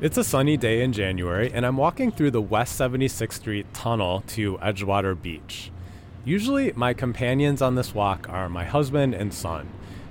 It's a sunny day in January, and I'm walking through the West 76th Street Tunnel to Edgewater Beach. Usually, my companions on this walk are my husband and son.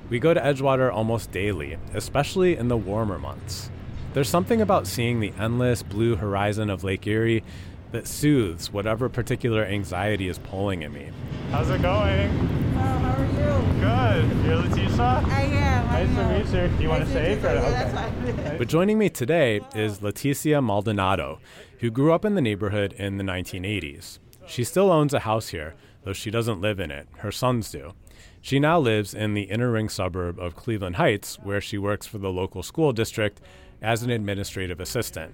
We go to Edgewater almost daily, especially in the warmer months. There's something about seeing the endless blue horizon of Lake Erie that soothes whatever particular anxiety is pulling at me. How's it going? Oh, how are you? Good. You're Leticia? I am. Nice to meet you. Do you want to say it? Okay. But joining me today is Leticia Maldonado, who grew up in the neighborhood in the 1980s. She still owns a house here, though she doesn't live in it. Her sons do. She now lives in the inner ring suburb of Cleveland Heights, where she works for the local school district as an administrative assistant.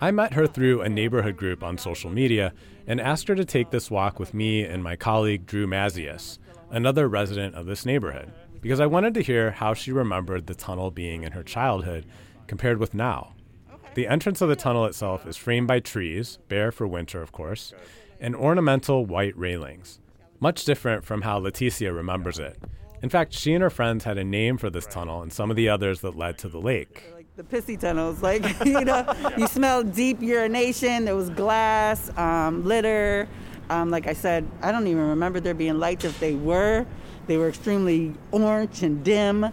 I met her through a neighborhood group on social media and asked her to take this walk with me and my colleague Drew Mazzius, another resident of this neighborhood, because I wanted to hear how she remembered the tunnel being in her childhood compared with now. The entrance of the tunnel itself is framed by trees, bare for winter, of course, and ornamental white railings, much different from how Leticia remembers it. In fact, she and her friends had a name for this tunnel and some of the others that led to the lake. The pissy tunnels, you smell deep urination. There was glass, litter. Like I said, I don't even remember there being lights. If they were, extremely orange and dim,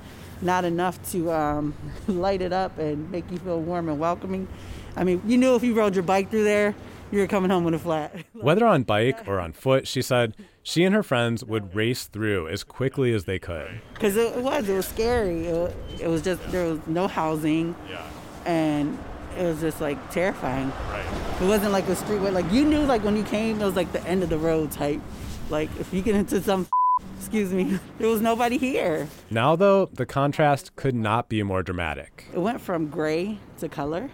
not enough to light it up and make you feel warm and welcoming. I mean, you knew if you rode your bike through there, you were coming home with a flat. Whether on bike or on foot, she said she and her friends would race through as quickly as they could. Because it was scary. It was just, there was no housing, and it was just, terrifying. Right. It wasn't like a street where, you knew, when you came, it was, the end of the road type. If you get into some, there was nobody here. Now, though, the contrast could not be more dramatic. It went from gray to color.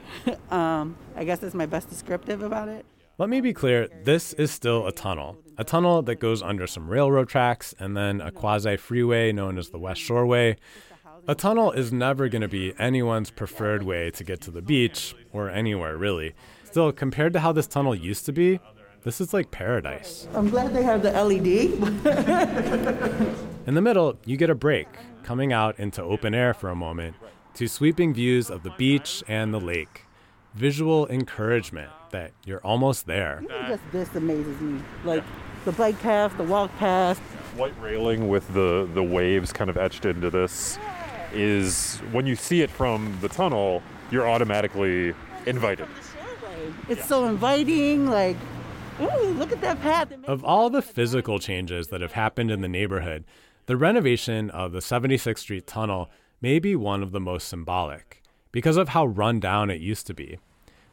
I guess that's my best descriptive about it. Let me be clear, this is still a tunnel that goes under some railroad tracks and then a quasi-freeway known as the West Shoreway. A tunnel is never going to be anyone's preferred way to get to the beach, or anywhere, really. Still, compared to how this tunnel used to be, this is like paradise. I'm glad they have the LED. In the middle, you get a break, coming out into open air for a moment, to sweeping views of the beach and the lake. Visual encouragement that you're almost there. This amazes me. The bike path, the walk path. White railing with the waves kind of etched into this is, when you see it from the tunnel, you're automatically invited. It's so inviting, ooh, look at that path. Of all the physical changes that have happened in the neighborhood, the renovation of the 76th Street Tunnel may be one of the most symbolic, because of how run down it used to be.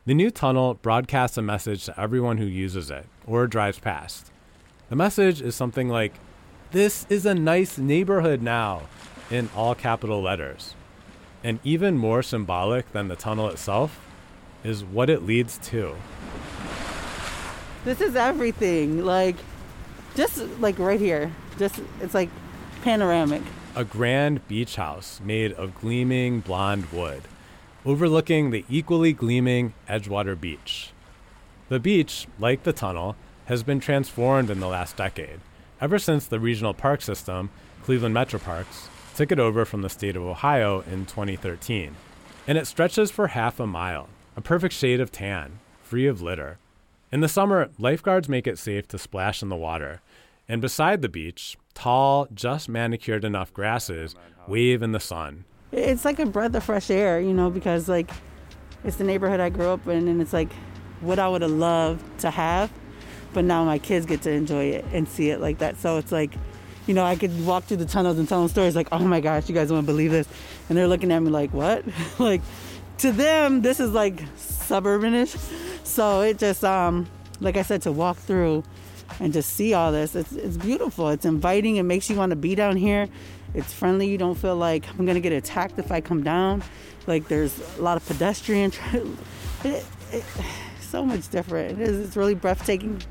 The new tunnel broadcasts a message to everyone who uses it or drives past. The message is something like, "This is a nice neighborhood now," in all capital letters. And even more symbolic than the tunnel itself is what it leads to. This is everything, right here. It's panoramic. A grand beach house made of gleaming blonde wood, overlooking the equally gleaming Edgewater Beach. The beach, like the tunnel, has been transformed in the last decade, ever since the regional park system, Cleveland Metro Parks, took it over from the state of Ohio in 2013. And it stretches for half a mile, a perfect shade of tan, free of litter. In the summer, lifeguards make it safe to splash in the water. And beside the beach, tall, just manicured enough grasses wave in the sun. It's like a breath of fresh air, because it's the neighborhood I grew up in, and it's what I would have loved to have, but now my kids get to enjoy it and see it like that. So it's I could walk through the tunnels and tell them stories oh my gosh, you guys won't believe this. And they're looking at me like, what? To them, this is suburbanish. So it just, like I said, to walk through and just see all this, it's beautiful. It's inviting. It makes you want to be down here. It's friendly. You don't feel like I'm going to get attacked if I come down. There's a lot of pedestrian. So much different. It is. It's really breathtaking.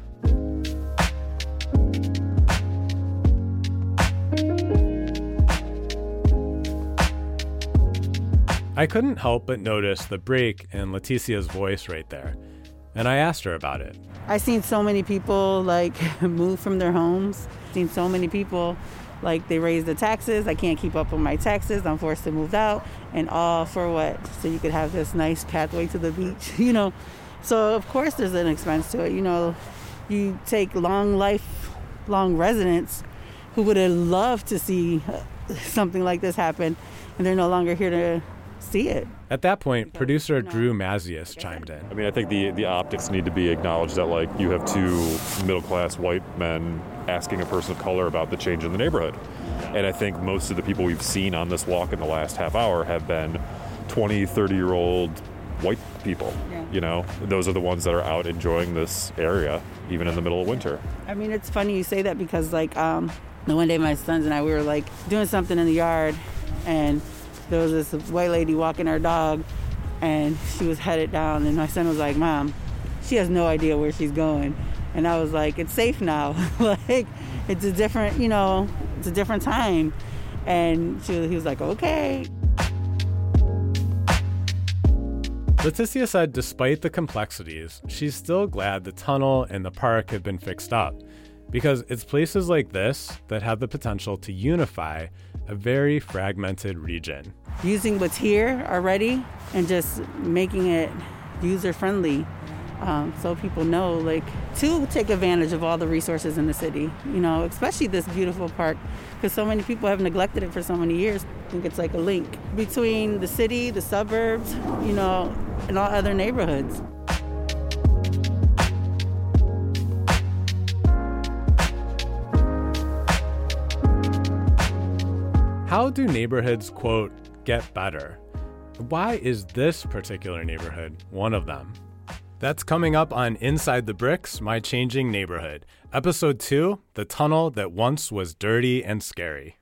I couldn't help but notice the break in Leticia's voice right there, and I asked her about it. I've seen so many people move from their homes. I've seen so many people Like, they raised the taxes. I can't keep up with my taxes. I'm forced to move out. And all for what? So you could have this nice pathway to the beach, you know. So, of course, there's an expense to it. You know, you take long residents who would have loved to see something like this happen, and they're no longer here to see it. At that point, producer Drew Mazzius chimed in. I mean, I think the optics need to be acknowledged that, like, you have two middle-class white men asking a person of color about the change in the neighborhood. And I think most of the people we've seen on this walk in the last half hour have been 20, 30-year-old white people. Yeah. You know, those are the ones that are out enjoying this area, even in the middle of winter. I mean, it's funny you say that because, like, one day my sons and I, we were, like, doing something in the yard, and there was this white lady walking her dog, and she was headed down, and my son was like, Mom, she has no idea where she's going. And I was like, it's safe now. Like, it's a different, you know, it's a different time. And he was like, okay. Leticia said despite the complexities, she's still glad the tunnel and the park have been fixed up, because it's places like this that have the potential to unify a very fragmented region. Using what's here already and just making it user-friendly, so people know, like, to take advantage of all the resources in the city, you know, especially this beautiful park, because so many people have neglected it for so many years. I think it's like a link between the city, the suburbs, you know, and all other neighborhoods. How do neighborhoods, quote, get better? Why is this particular neighborhood one of them? That's coming up on Inside the Bricks, My Changing Neighborhood, Episode 2, The Tunnel That Once Was Dirty and Scary.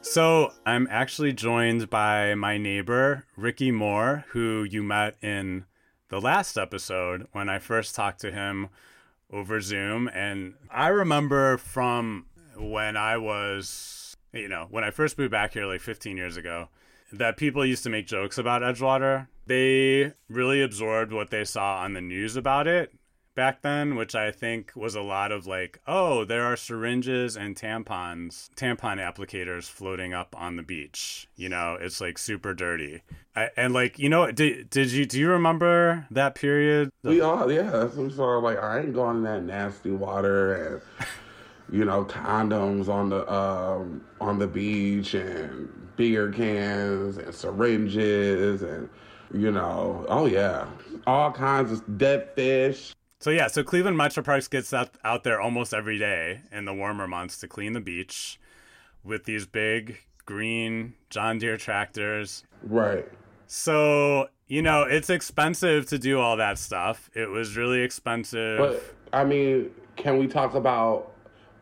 So I'm actually joined by my neighbor, Ricky Moore, who you met in the last episode when I first talked to him over Zoom. And I remember from when I was, you know, when I first moved back here like 15 years ago, that people used to make jokes about Edgewater. They really absorbed what they saw on the news about it back then, which I think was a lot of like, oh, there are syringes and tampon applicators floating up on the beach. You know, it's like super dirty. And like, you know, do you remember that period? We all, yeah. Some sort of like, I ain't going in that nasty water and, you know, condoms on the beach and beer cans and syringes and, you know, oh yeah. All kinds of dead fish. So yeah, so Cleveland Metro Parks gets out there almost every day in the warmer months to clean the beach with these big green John Deere tractors. Right. So, you know, it's expensive to do all that stuff. It was really expensive. But, I mean, can we talk about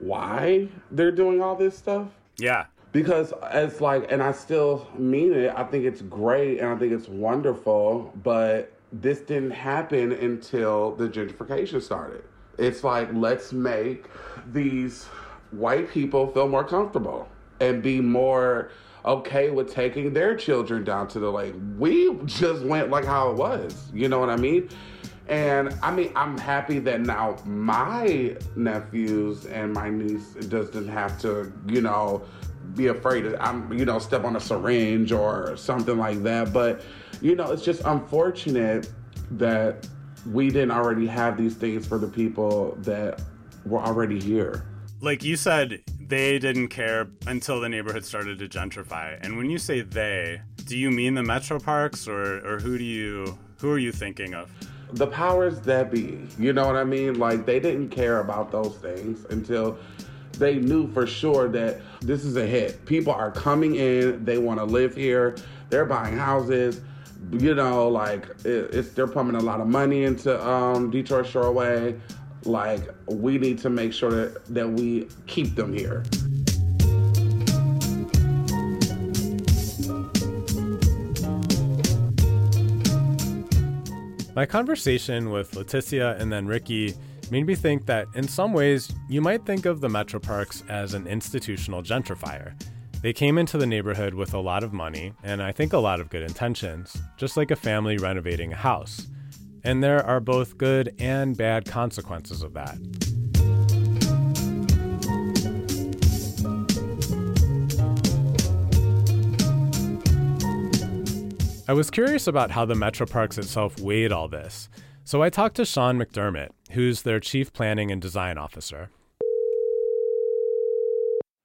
why they're doing all this stuff? Yeah. Because it's like, and I still mean it, I think it's great and I think it's wonderful, but this didn't happen until the gentrification started. It's like, let's make these white people feel more comfortable and be more okay with taking their children down to the lake. We just went like how it was, you know what I mean? And I mean, I'm happy that now my nephews and my niece doesn't have to, you know, be afraid of, you know, step on a syringe or something like that. But, you know, it's just unfortunate that we didn't already have these things for the people that were already here. Like you said, they didn't care until the neighborhood started to gentrify. And when you say they, do you mean the Metro Parks or who are you thinking of? The powers that be, you know what I mean? Like, they didn't care about those things until they knew for sure that this is a hit. People are coming in. They want to live here. They're buying houses. You know, like, they're pumping a lot of money into Detroit Shoreway. Like, we need to make sure that we keep them here. My conversation with Leticia and then Ricky made me think that in some ways, you might think of the Metro Parks as an institutional gentrifier. They came into the neighborhood with a lot of money and I think a lot of good intentions, just like a family renovating a house. And there are both good and bad consequences of that. I was curious about how the Metro Parks itself weighed all this, so I talked to Sean McDermott, who's their Chief Planning and Design Officer.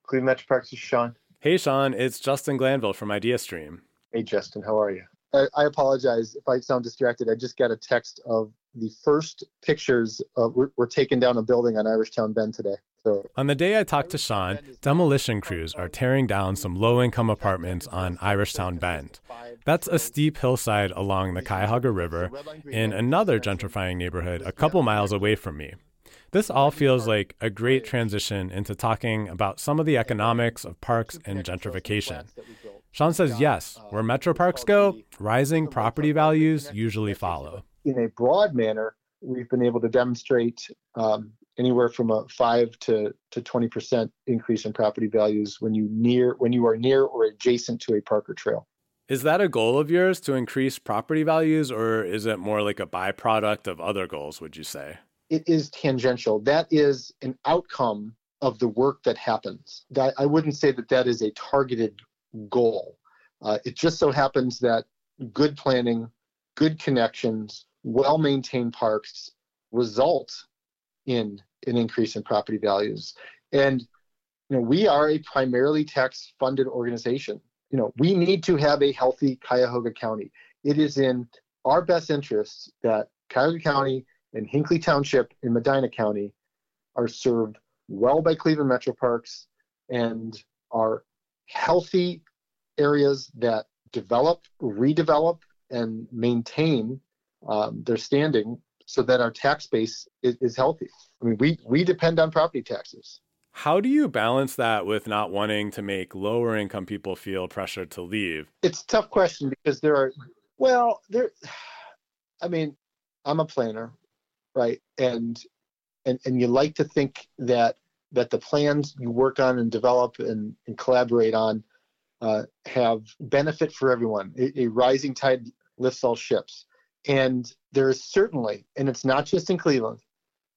Cleveland Metro Parks, is Sean. Hey, Sean, it's Justin Glanville from IdeaStream. Hey, Justin, how are you? I apologize if I sound distracted. I just got a text of the first pictures of we're taking down a building on Irish Town Bend today. So on the day I talked to Sean, demolition crews are tearing down some low-income apartments on Irish Town Bend. That's a steep hillside along the Cuyahoga River in another gentrifying neighborhood a couple miles away from me. This all feels like a great transition into talking about some of the economics of parks and gentrification. Sean says, yes, where metro parks go, rising property values usually follow. In a broad manner, we've been able to demonstrate anywhere from a 5 to 20% increase in property values when you are near or adjacent to a park or trail. Is that a goal of yours to increase property values, or is it more like a byproduct of other goals, would you say? It is tangential. That is an outcome of the work that happens. I wouldn't say that is a targeted goal. It just so happens that good planning, good connections, well-maintained parks result in an increase in property values. And we are a primarily tax-funded organization. We need to have a healthy Cuyahoga County. It is in our best interest that Cuyahoga County and Hinckley Township in Medina County are served well by Cleveland Metro Parks and are healthy areas that develop, redevelop, and maintain their standing so that our tax base is healthy. I mean, we depend on property taxes. How do you balance that with not wanting to make lower income people feel pressured to leave? It's a tough question because I'm a planner. Right. And you like to think that the plans you work on and develop and collaborate on have benefit for everyone. A rising tide lifts all ships. And there is certainly, and it's not just in Cleveland,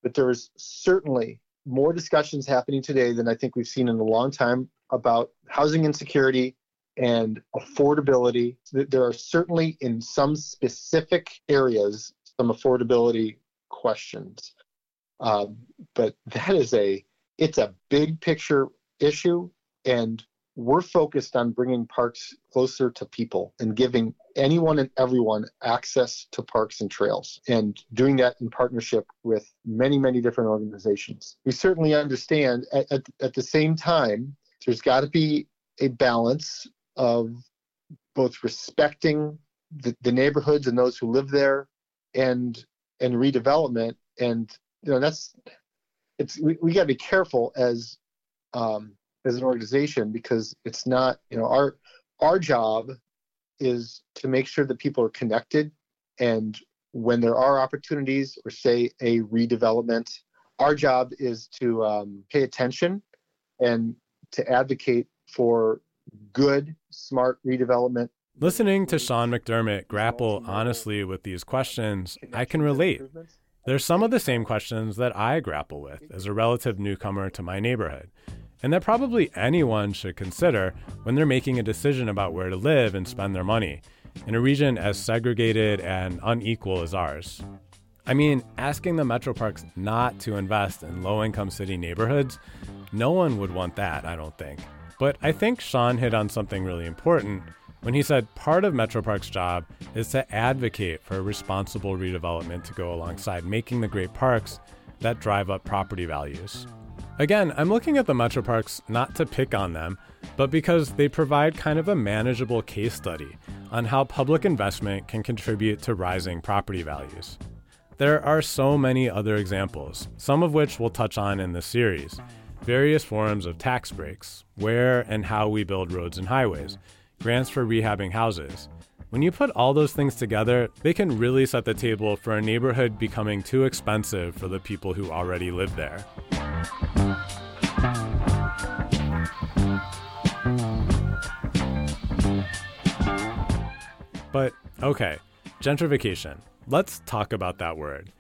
but there is certainly more discussions happening today than I think we've seen in a long time about housing insecurity and affordability. There are certainly in some specific areas some affordability questions, but that is it's a big picture issue, and we're focused on bringing parks closer to people and giving anyone and everyone access to parks and trails, and doing that in partnership with many, many different organizations. We certainly understand at the same time there's got to be a balance of both respecting the neighborhoods and those who live there and redevelopment, and we got to be careful as an organization, because it's not our job is to make sure that people are connected, and when there are opportunities or say a redevelopment, our job is to pay attention and to advocate for good, smart redevelopment. Listening to Sean McDermott grapple honestly with these questions, I can relate. There's some of the same questions that I grapple with as a relative newcomer to my neighborhood, and that probably anyone should consider when they're making a decision about where to live and spend their money in a region as segregated and unequal as ours. I mean, asking the Metro Parks not to invest in low-income city neighborhoods, no one would want that, I don't think. But I think Sean hit on something really important when he said part of Metro Park's job is to advocate for responsible redevelopment to go alongside making the great parks that drive up property values. Again, I'm looking at the Metro Parks not to pick on them, but because they provide kind of a manageable case study on how public investment can contribute to rising property values. There are so many other examples, some of which we'll touch on in this series, various forms of tax breaks, where and how we build roads and highways, grants for rehabbing houses. When you put all those things together, they can really set the table for a neighborhood becoming too expensive for the people who already live there. But okay, gentrification. Let's talk about that word.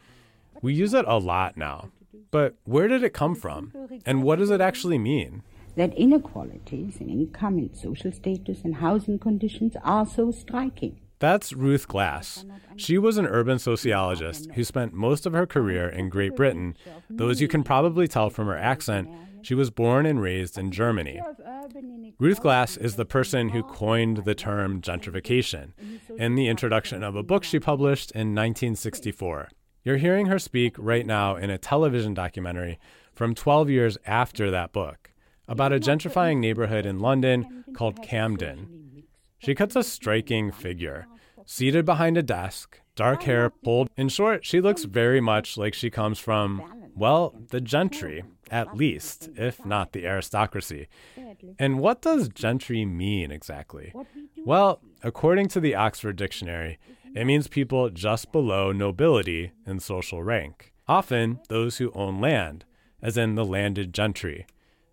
We use it a lot now, but where did it come from? And what does it actually mean? That inequalities in income and social status and housing conditions are so striking. That's Ruth Glass. She was an urban sociologist who spent most of her career in Great Britain, though as you can probably tell from her accent, she was born and raised in Germany. Ruth Glass is the person who coined the term gentrification in the introduction of a book she published in 1964. You're hearing her speak right now in a television documentary from 12 years after that book about a gentrifying neighborhood in London called Camden. She cuts a striking figure, seated behind a desk, dark hair pulled. In short, she looks very much like she comes from, well, the gentry, at least, if not the aristocracy. And what does gentry mean exactly? Well, according to the Oxford Dictionary, it means people just below nobility in social rank, often those who own land, as in the landed gentry,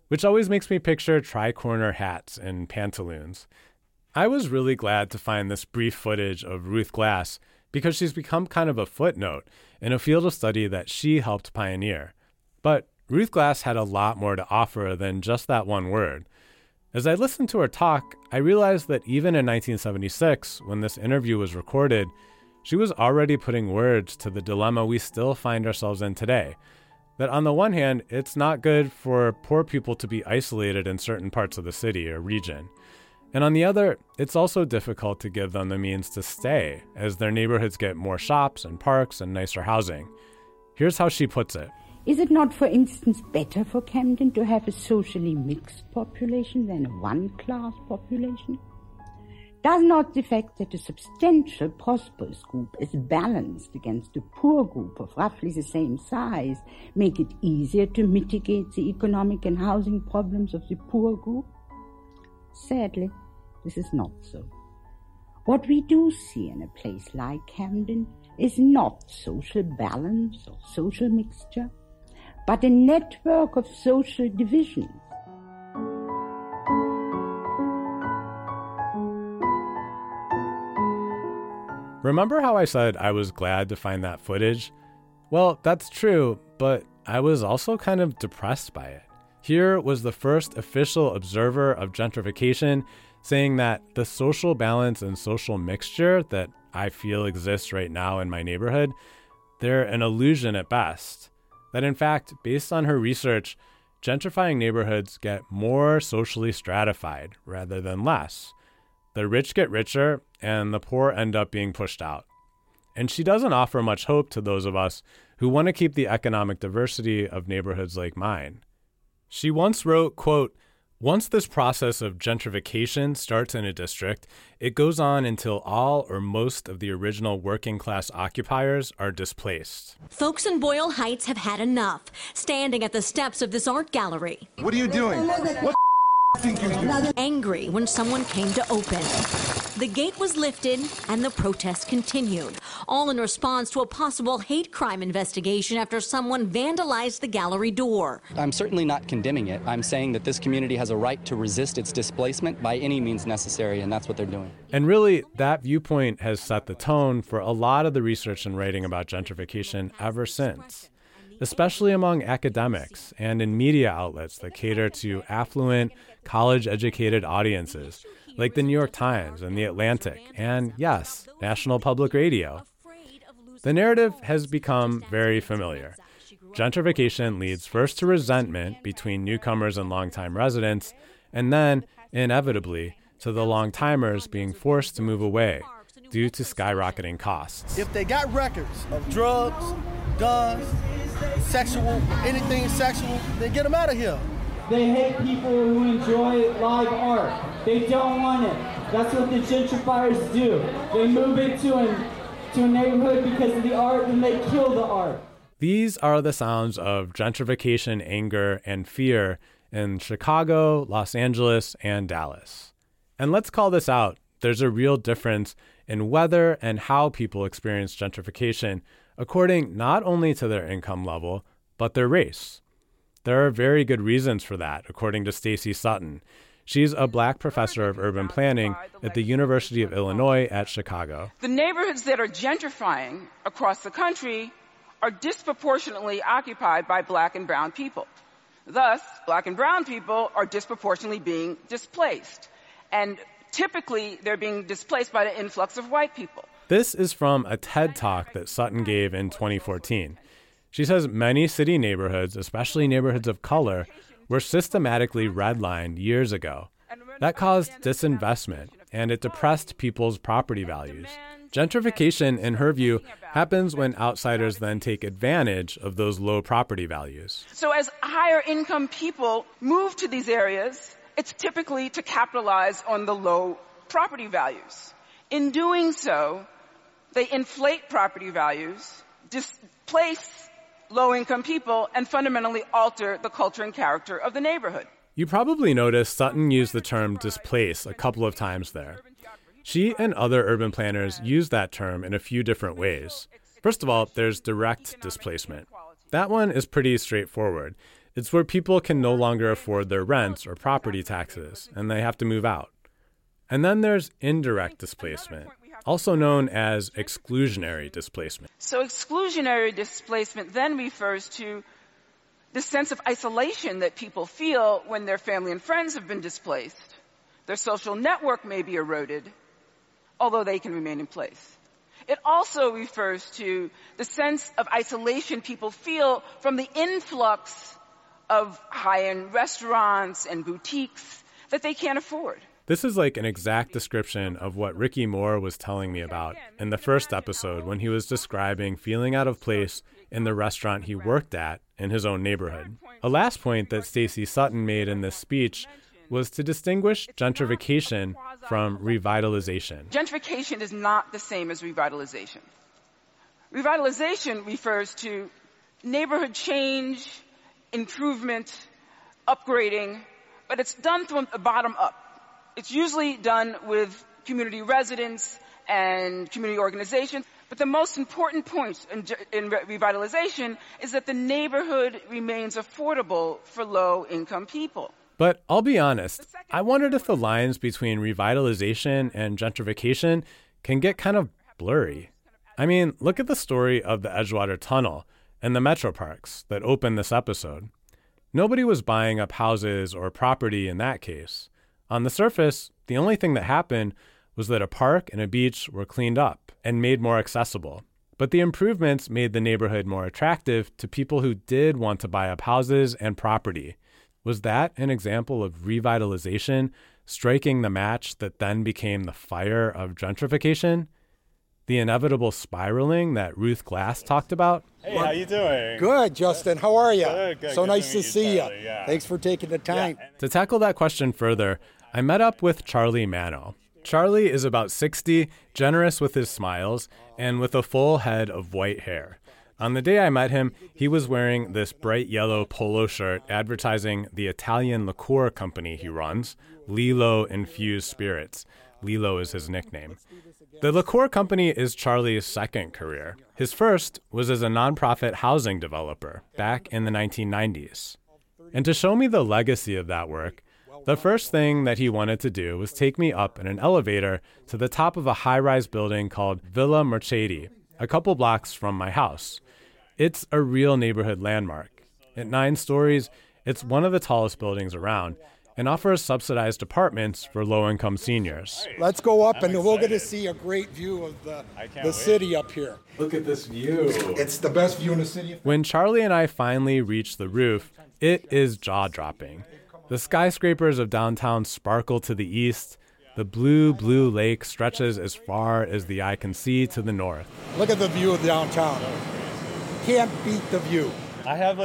which always makes me picture tri-corner hats and pantaloons. I was really glad to find this brief footage of Ruth Glass because she's become kind of a footnote in a field of study that she helped pioneer. But Ruth Glass had a lot more to offer than just that one word. As I listened to her talk, I realized that even in 1976, when this interview was recorded, she was already putting words to the dilemma we still find ourselves in today. That on the one hand, it's not good for poor people to be isolated in certain parts of the city or region. And on the other, it's also difficult to give them the means to stay as their neighborhoods get more shops and parks and nicer housing. Here's how she puts it. Is it not, for instance, better for Camden to have a socially mixed population than a one-class population? Does not the fact that a substantial prosperous group is balanced against a poor group of roughly the same size make it easier to mitigate the economic and housing problems of the poor group? Sadly, this is not so. What we do see in a place like Camden is not social balance or social mixture, but a network of social divisions. Remember how I said I was glad to find that footage? Well, that's true, but I was also kind of depressed by it. Here was the first official observer of gentrification saying that the social balance and social mixture that I feel exists right now in my neighborhood, they're an illusion at best. That in fact, based on her research, gentrifying neighborhoods get more socially stratified rather than less. The rich get richer, and the poor end up being pushed out. And she doesn't offer much hope to those of us who want to keep the economic diversity of neighborhoods like mine. She once wrote, quote, "Once this process of gentrification starts in a district, it goes on until all or most of the original working-class occupiers are displaced." Folks in Boyle Heights have had enough, standing at the steps of this art gallery. What are you doing? What the think you do? Angry when someone came to open. The gate was lifted and the protest continued, all in response to a possible hate crime investigation after someone vandalized the gallery door. I'm certainly not condemning it. I'm saying that this community has a right to resist its displacement by any means necessary, and that's what they're doing. And really, that viewpoint has set the tone for a lot of the research and writing about gentrification ever since, especially among academics and in media outlets that cater to affluent, college-educated audiences, like the New York Times and The Atlantic, and yes, National Public Radio. The narrative has become very familiar. Gentrification leads first to resentment between newcomers and longtime residents, and then, inevitably, to the long-timers being forced to move away due to skyrocketing costs. If they got records of drugs, guns, sexual, anything sexual, then get them out of here. They hate people who enjoy live art. They don't want it. That's what the gentrifiers do. They move into a neighborhood because of the art, and they kill the art. These are the sounds of gentrification, anger, and fear in Chicago, Los Angeles, and Dallas. And let's call this out There's a real difference in whether and how people experience gentrification, according not only to their income level, but their race. There are very good reasons for that, according to Stacy Sutton. She's a black professor of urban planning at the University of Illinois at Chicago. The neighborhoods that are gentrifying across the country are disproportionately occupied by black and brown people. Thus, black and brown people are disproportionately being displaced. And typically, they're being displaced by the influx of white people. This is from a TED Talk that Sutton gave in 2014. She says many city neighborhoods, especially neighborhoods of color, were systematically redlined years ago. That caused disinvestment, and it depressed people's property values. Gentrification, in her view, happens when outsiders then take advantage of those low property values. So as higher income people move to these areas, it's typically to capitalize on the low property values. In doing so, they inflate property values, displace low-income people, and fundamentally alter the culture and character of the neighborhood. You probably noticed Sutton used the term displace a couple of times there. She and other urban planners use that term in a few different ways. First of all, there's direct displacement. That one is pretty straightforward. It's where people can no longer afford their rents or property taxes, and they have to move out. And then there's indirect displacement, also known as exclusionary displacement. So exclusionary displacement then refers to the sense of isolation that people feel when their family and friends have been displaced. Their social network may be eroded, although they can remain in place. It also refers to the sense of isolation people feel from the influx of high-end restaurants and boutiques that they can't afford. This is like an exact description of what Ricky Moore was telling me about in the first episode when he was describing feeling out of place in the restaurant he worked at in his own neighborhood. A last point that Stacy Sutton made in this speech was to distinguish gentrification from revitalization. Gentrification is not the same as revitalization. Revitalization refers to neighborhood change, improvement, upgrading, but it's done from the bottom up. It's usually done with community residents and community organizations. But the most important point in revitalization is that the neighborhood remains affordable for low-income people. But I'll be honest, I wondered if the lines between revitalization and gentrification can get kind of blurry. I mean, look at the story of the Edgewater Tunnel and the Metro Parks that opened this episode. Nobody was buying up houses or property in that case. On the surface, the only thing that happened was that a park and a beach were cleaned up and made more accessible. But the improvements made the neighborhood more attractive to people who did want to buy up houses and property. Was that an example of revitalization striking the match that then became the fire of gentrification? The inevitable spiraling that Ruth Glass talked about? Hey, how you doing? Good, Justin. How are you? Good. So good nice to see you. Yeah. Thanks for taking the time. Yeah. To tackle that question further, I met up with Charlie Mano. Charlie is about 60, generous with his smiles, and with a full head of white hair. On the day I met him, he was wearing this bright yellow polo shirt advertising the Italian liqueur company he runs, Lilo Infused Spirits. Lilo is his nickname. The liqueur company is Charlie's second career. His first was as a nonprofit housing developer back in the 1990s. And to show me the legacy of that work, the first thing that he wanted to do was take me up in an elevator to the top of a high-rise building called Villa Marchetti, a couple blocks from my house. It's a real neighborhood landmark. At 9 stories, it's one of the tallest buildings around and offers subsidized apartments for low-income seniors. Let's go up and we'll get to see a great view of the city up here. Look at this view. It's the best view in the city. When Charlie and I finally reach the roof, it is jaw-dropping. The skyscrapers of downtown sparkle to the east. The blue, blue lake stretches as far as the eye can see to the north. Look at the view of downtown. Can't beat the view. I have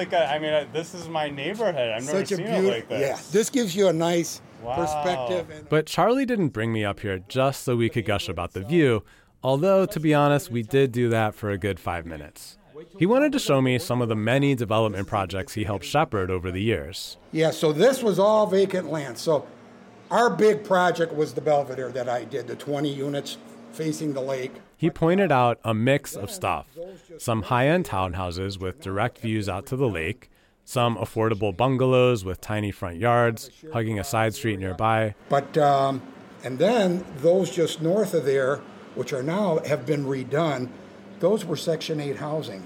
this is my neighborhood. I've never seen it like this. Yeah, this gives you a nice perspective. But Charlie didn't bring me up here just so we could gush about the view, although, to be honest, we did do that for a good 5 minutes. He wanted to show me some of the many development projects he helped shepherd over the years. Yeah, so this was all vacant land. So Our big project was the Belvedere that I did, the 20 units facing the lake. He pointed out a mix of stuff, some high-end townhouses with direct views out to the lake, some affordable bungalows with tiny front yards, hugging a side street nearby. But and then those just north of there, which are now have been redone, those were Section 8 housing,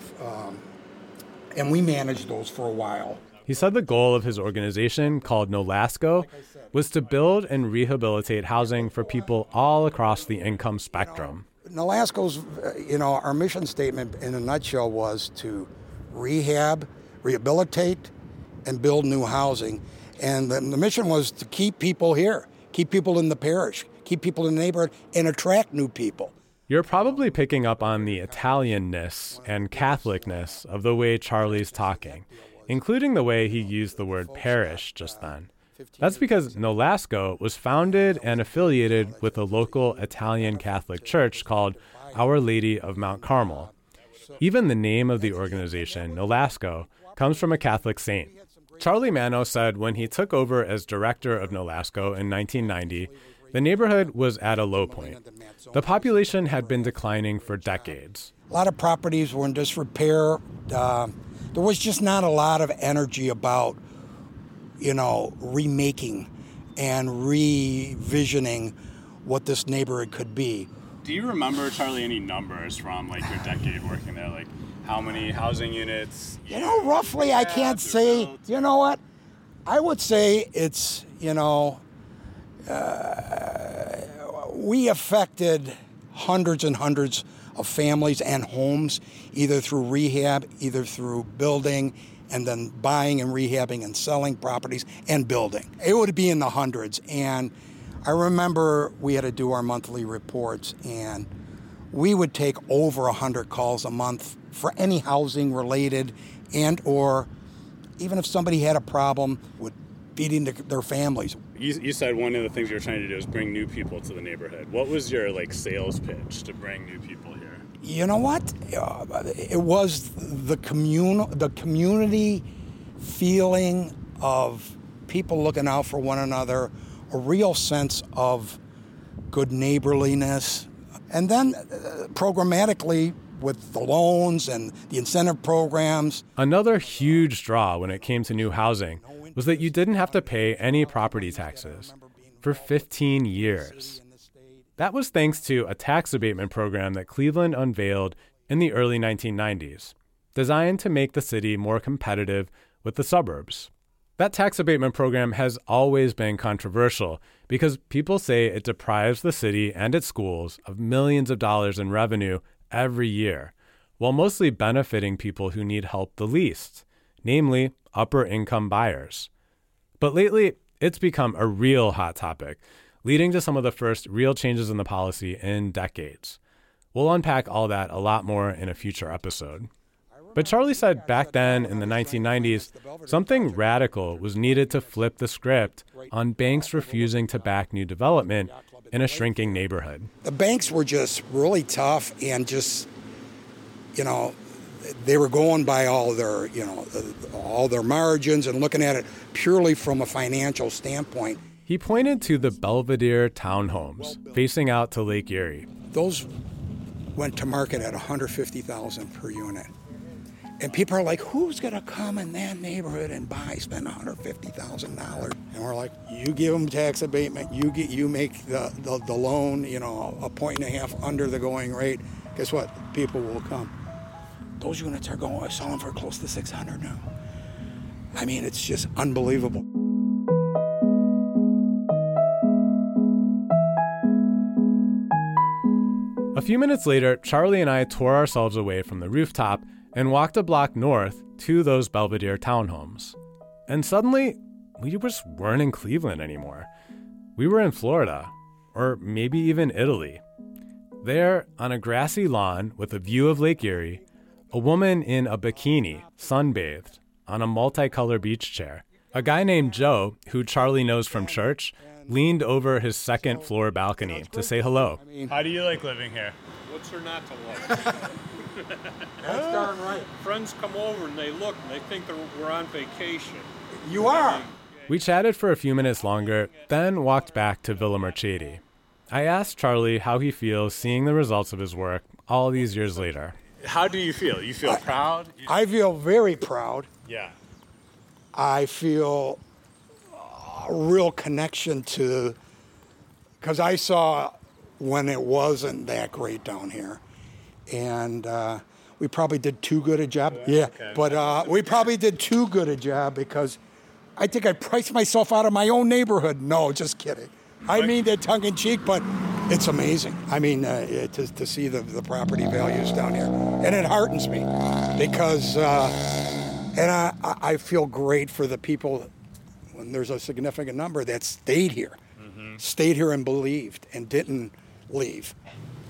and we managed those for a while. He said the goal of his organization, called Nolasco, was to build and rehabilitate housing for people all across the income spectrum. Nolasco's, our mission statement in a nutshell was to rehab, rehabilitate, and build new housing. And the mission was to keep people here, keep people in the parish, keep people in the neighborhood, and attract new people. You're probably picking up on the Italian-ness and Catholic-ness of the way Charlie's talking, including the way he used the word parish just then. That's because Nolasco was founded and affiliated with a local Italian Catholic church called Our Lady of Mount Carmel. Even the name of the organization, Nolasco, comes from a Catholic saint. Charlie Mano said when he took over as director of Nolasco in 1990, the neighborhood was at a low point. The population had been declining for decades. A lot of properties were in disrepair. There was just not a lot of energy about, remaking and revisioning what this neighborhood could be. Do you remember, Charlie, any numbers from your decade working there? Like how many housing units? Roughly I can't say. Built? You know what? I would say it's, we affected hundreds and hundreds of families and homes, either through rehab, either through building, and then buying and rehabbing and selling properties and building. It would be in the hundreds. And I remember we had to do our monthly reports, and we would take over 100 calls a month for any housing related, and or even if somebody had a problem with feeding their families. You said one of the things you were trying to do is bring new people to the neighborhood. What was your sales pitch to bring new people here? You know what? It was the community feeling of people looking out for one another, a real sense of good neighborliness. And then programmatically with the loans and the incentive programs. Another huge draw when it came to new housing was that you didn't have to pay any property taxes for 15 years. That was thanks to a tax abatement program that Cleveland unveiled in the early 1990s, designed to make the city more competitive with the suburbs. That tax abatement program has always been controversial because people say it deprives the city and its schools of millions of dollars in revenue every year, while mostly benefiting people who need help the least, namely upper-income buyers. But lately, it's become a real hot topic, leading to some of the first real changes in the policy in decades. We'll unpack all that a lot more in a future episode. But Charlie said back then in the 1990s, something radical was needed to flip the script on banks refusing to back new development in a shrinking neighborhood. The banks were just really tough and just, they were going by all their, all their margins and looking at it purely from a financial standpoint. He pointed to the Belvedere townhomes facing out to Lake Erie. Those went to market at $150,000 per unit. And people are like, who's going to come in that neighborhood and spend $150,000? And we're like, you give them tax abatement, you make the loan, a 1.5 points under the going rate. Guess what? People will come. Those units are selling for close to $600 now. I mean, it's just unbelievable. A few minutes later, Charlie and I tore ourselves away from the rooftop and walked a block north to those Belvedere townhomes. And suddenly, we just weren't in Cleveland anymore. We were in Florida, or maybe even Italy. There, on a grassy lawn with a view of Lake Erie, a woman in a bikini sunbathed on a multicolor beach chair. A guy named Joe, who Charlie knows from church, leaned over his second floor balcony to say hello. How do you like living here? What's there not to like? That's darn right. Friends come over and they look and they think we're on vacation. You are. We chatted for a few minutes longer, then walked back to Villa Marchetti. I asked Charlie how he feels seeing the results of his work all these years later. How do you feel? You feel proud? I feel very proud. Yeah. I feel a real connection to, because I saw when it wasn't that great down here. And we probably did too good a job. Yeah. Okay. But we probably did too good a job because I think I priced myself out of my own neighborhood. No, just kidding. I mean that tongue-in-cheek, but it's amazing. I mean, to see the property values down here. And it heartens me because I feel great for the people when there's a significant number that stayed here, and believed and didn't leave.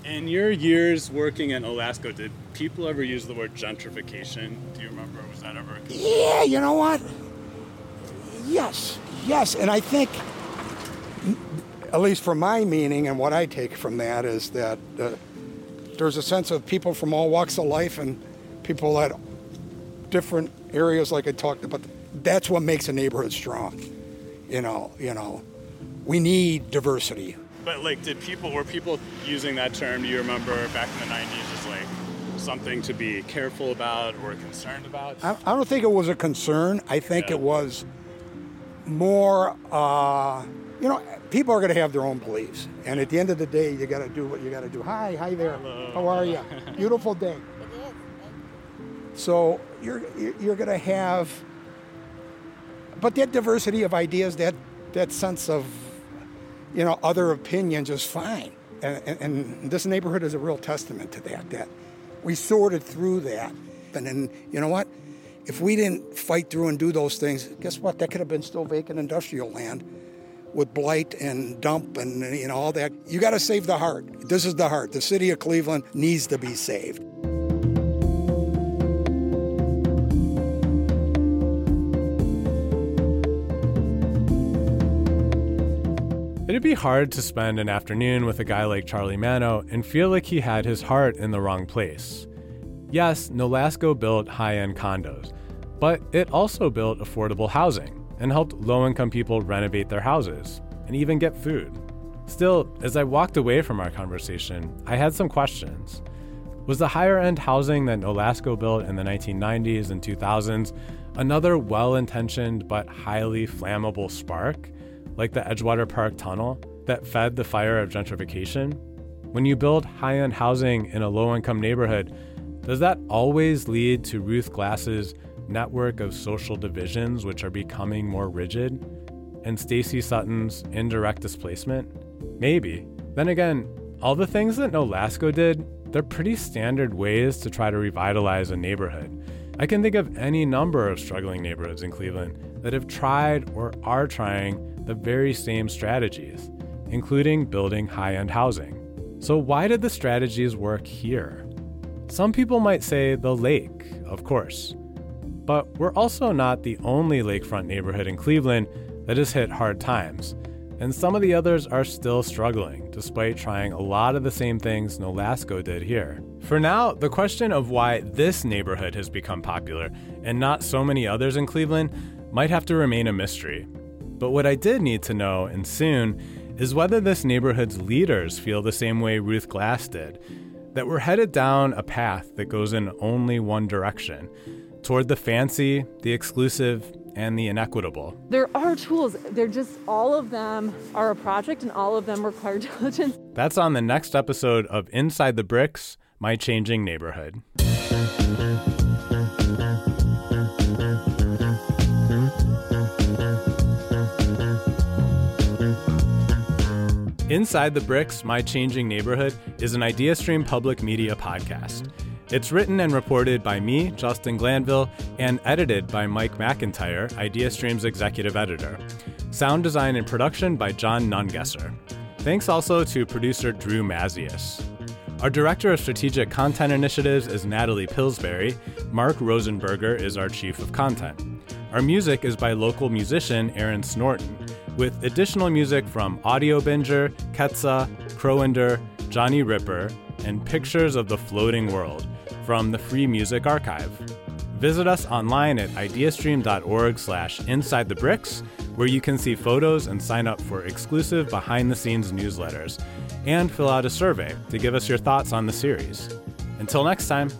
In your years working in Nolasco, did people ever use the word gentrification? Do you remember? Was that ever a concern? Yeah, you know what? Yes. And I think, at least from my meaning and what I take from that, is that there's a sense of people from all walks of life and people at different areas, like I talked about. That's what makes a neighborhood strong. You know, we need diversity. But like, were people using that term? Do you remember back in the 90s, as like something to be careful about or concerned about? I don't think it was a concern. I think it was more. You know, people are going to have their own beliefs. And at the end of the day, you got to do what you got to do. Hi there. Hello. How are you? Beautiful day. It is. So you're going to have, but that diversity of ideas, that sense of, you know, other opinions is fine. And this neighborhood is a real testament to that we sorted through that. And then, you know what? If we didn't fight through and do those things, guess what? That could have been still vacant industrial land with blight and dump and, you know, all that. You got to save the heart. This is the heart. The city of Cleveland needs to be saved. It'd be hard to spend an afternoon with a guy like Charlie Mano and feel like he had his heart in the wrong place. Yes, Nolasco built high-end condos, but it also built affordable housing and helped low-income people renovate their houses and even get food. Still, as I walked away from our conversation, I had some questions. Was the higher-end housing that Nolasco built in the 1990s and 2000s another well-intentioned but highly flammable spark, like the Edgewater Park Tunnel, that fed the fire of gentrification? When you build high-end housing in a low-income neighborhood, does that always lead to Ruth Glass's network of social divisions which are becoming more rigid, and Stacy Sutton's indirect displacement? Maybe. Then again, all the things that Nolasco did, they're pretty standard ways to try to revitalize a neighborhood. I can think of any number of struggling neighborhoods in Cleveland that have tried or are trying the very same strategies, including building high-end housing. So why did the strategies work here? Some people might say the lake, of course. But we're also not the only lakefront neighborhood in Cleveland that has hit hard times, and some of the others are still struggling, despite trying a lot of the same things Nolasco did here. For now, the question of why this neighborhood has become popular and not so many others in Cleveland might have to remain a mystery. But what I did need to know, and soon, is whether this neighborhood's leaders feel the same way Ruth Glass did, that we're headed down a path that goes in only one direction, toward the fancy, the exclusive, and the inequitable. There are tools. They're just, all of them are a project and all of them require diligence. That's on the next episode of Inside the Bricks, My Changing Neighborhood. Inside the Bricks, My Changing Neighborhood is an IdeaStream public media podcast. It's written and reported by me, Justin Glanville, and edited by Mike McIntyre, IdeaStream's executive editor. Sound design and production by John Nungesser. Thanks also to producer Drew Mazzius. Our director of strategic content initiatives is Natalie Pillsbury. Mark Rosenberger is our chief of content. Our music is by local musician Aaron Snorton, with additional music from Audio Binger, Ketza, Crowender, Johnny Ripper, and Pictures of the Floating World from the Free Music Archive. Visit us online at ideastream.org/insidethebricks, where you can see photos and sign up for exclusive behind-the-scenes newsletters, and fill out a survey to give us your thoughts on the series. Until next time.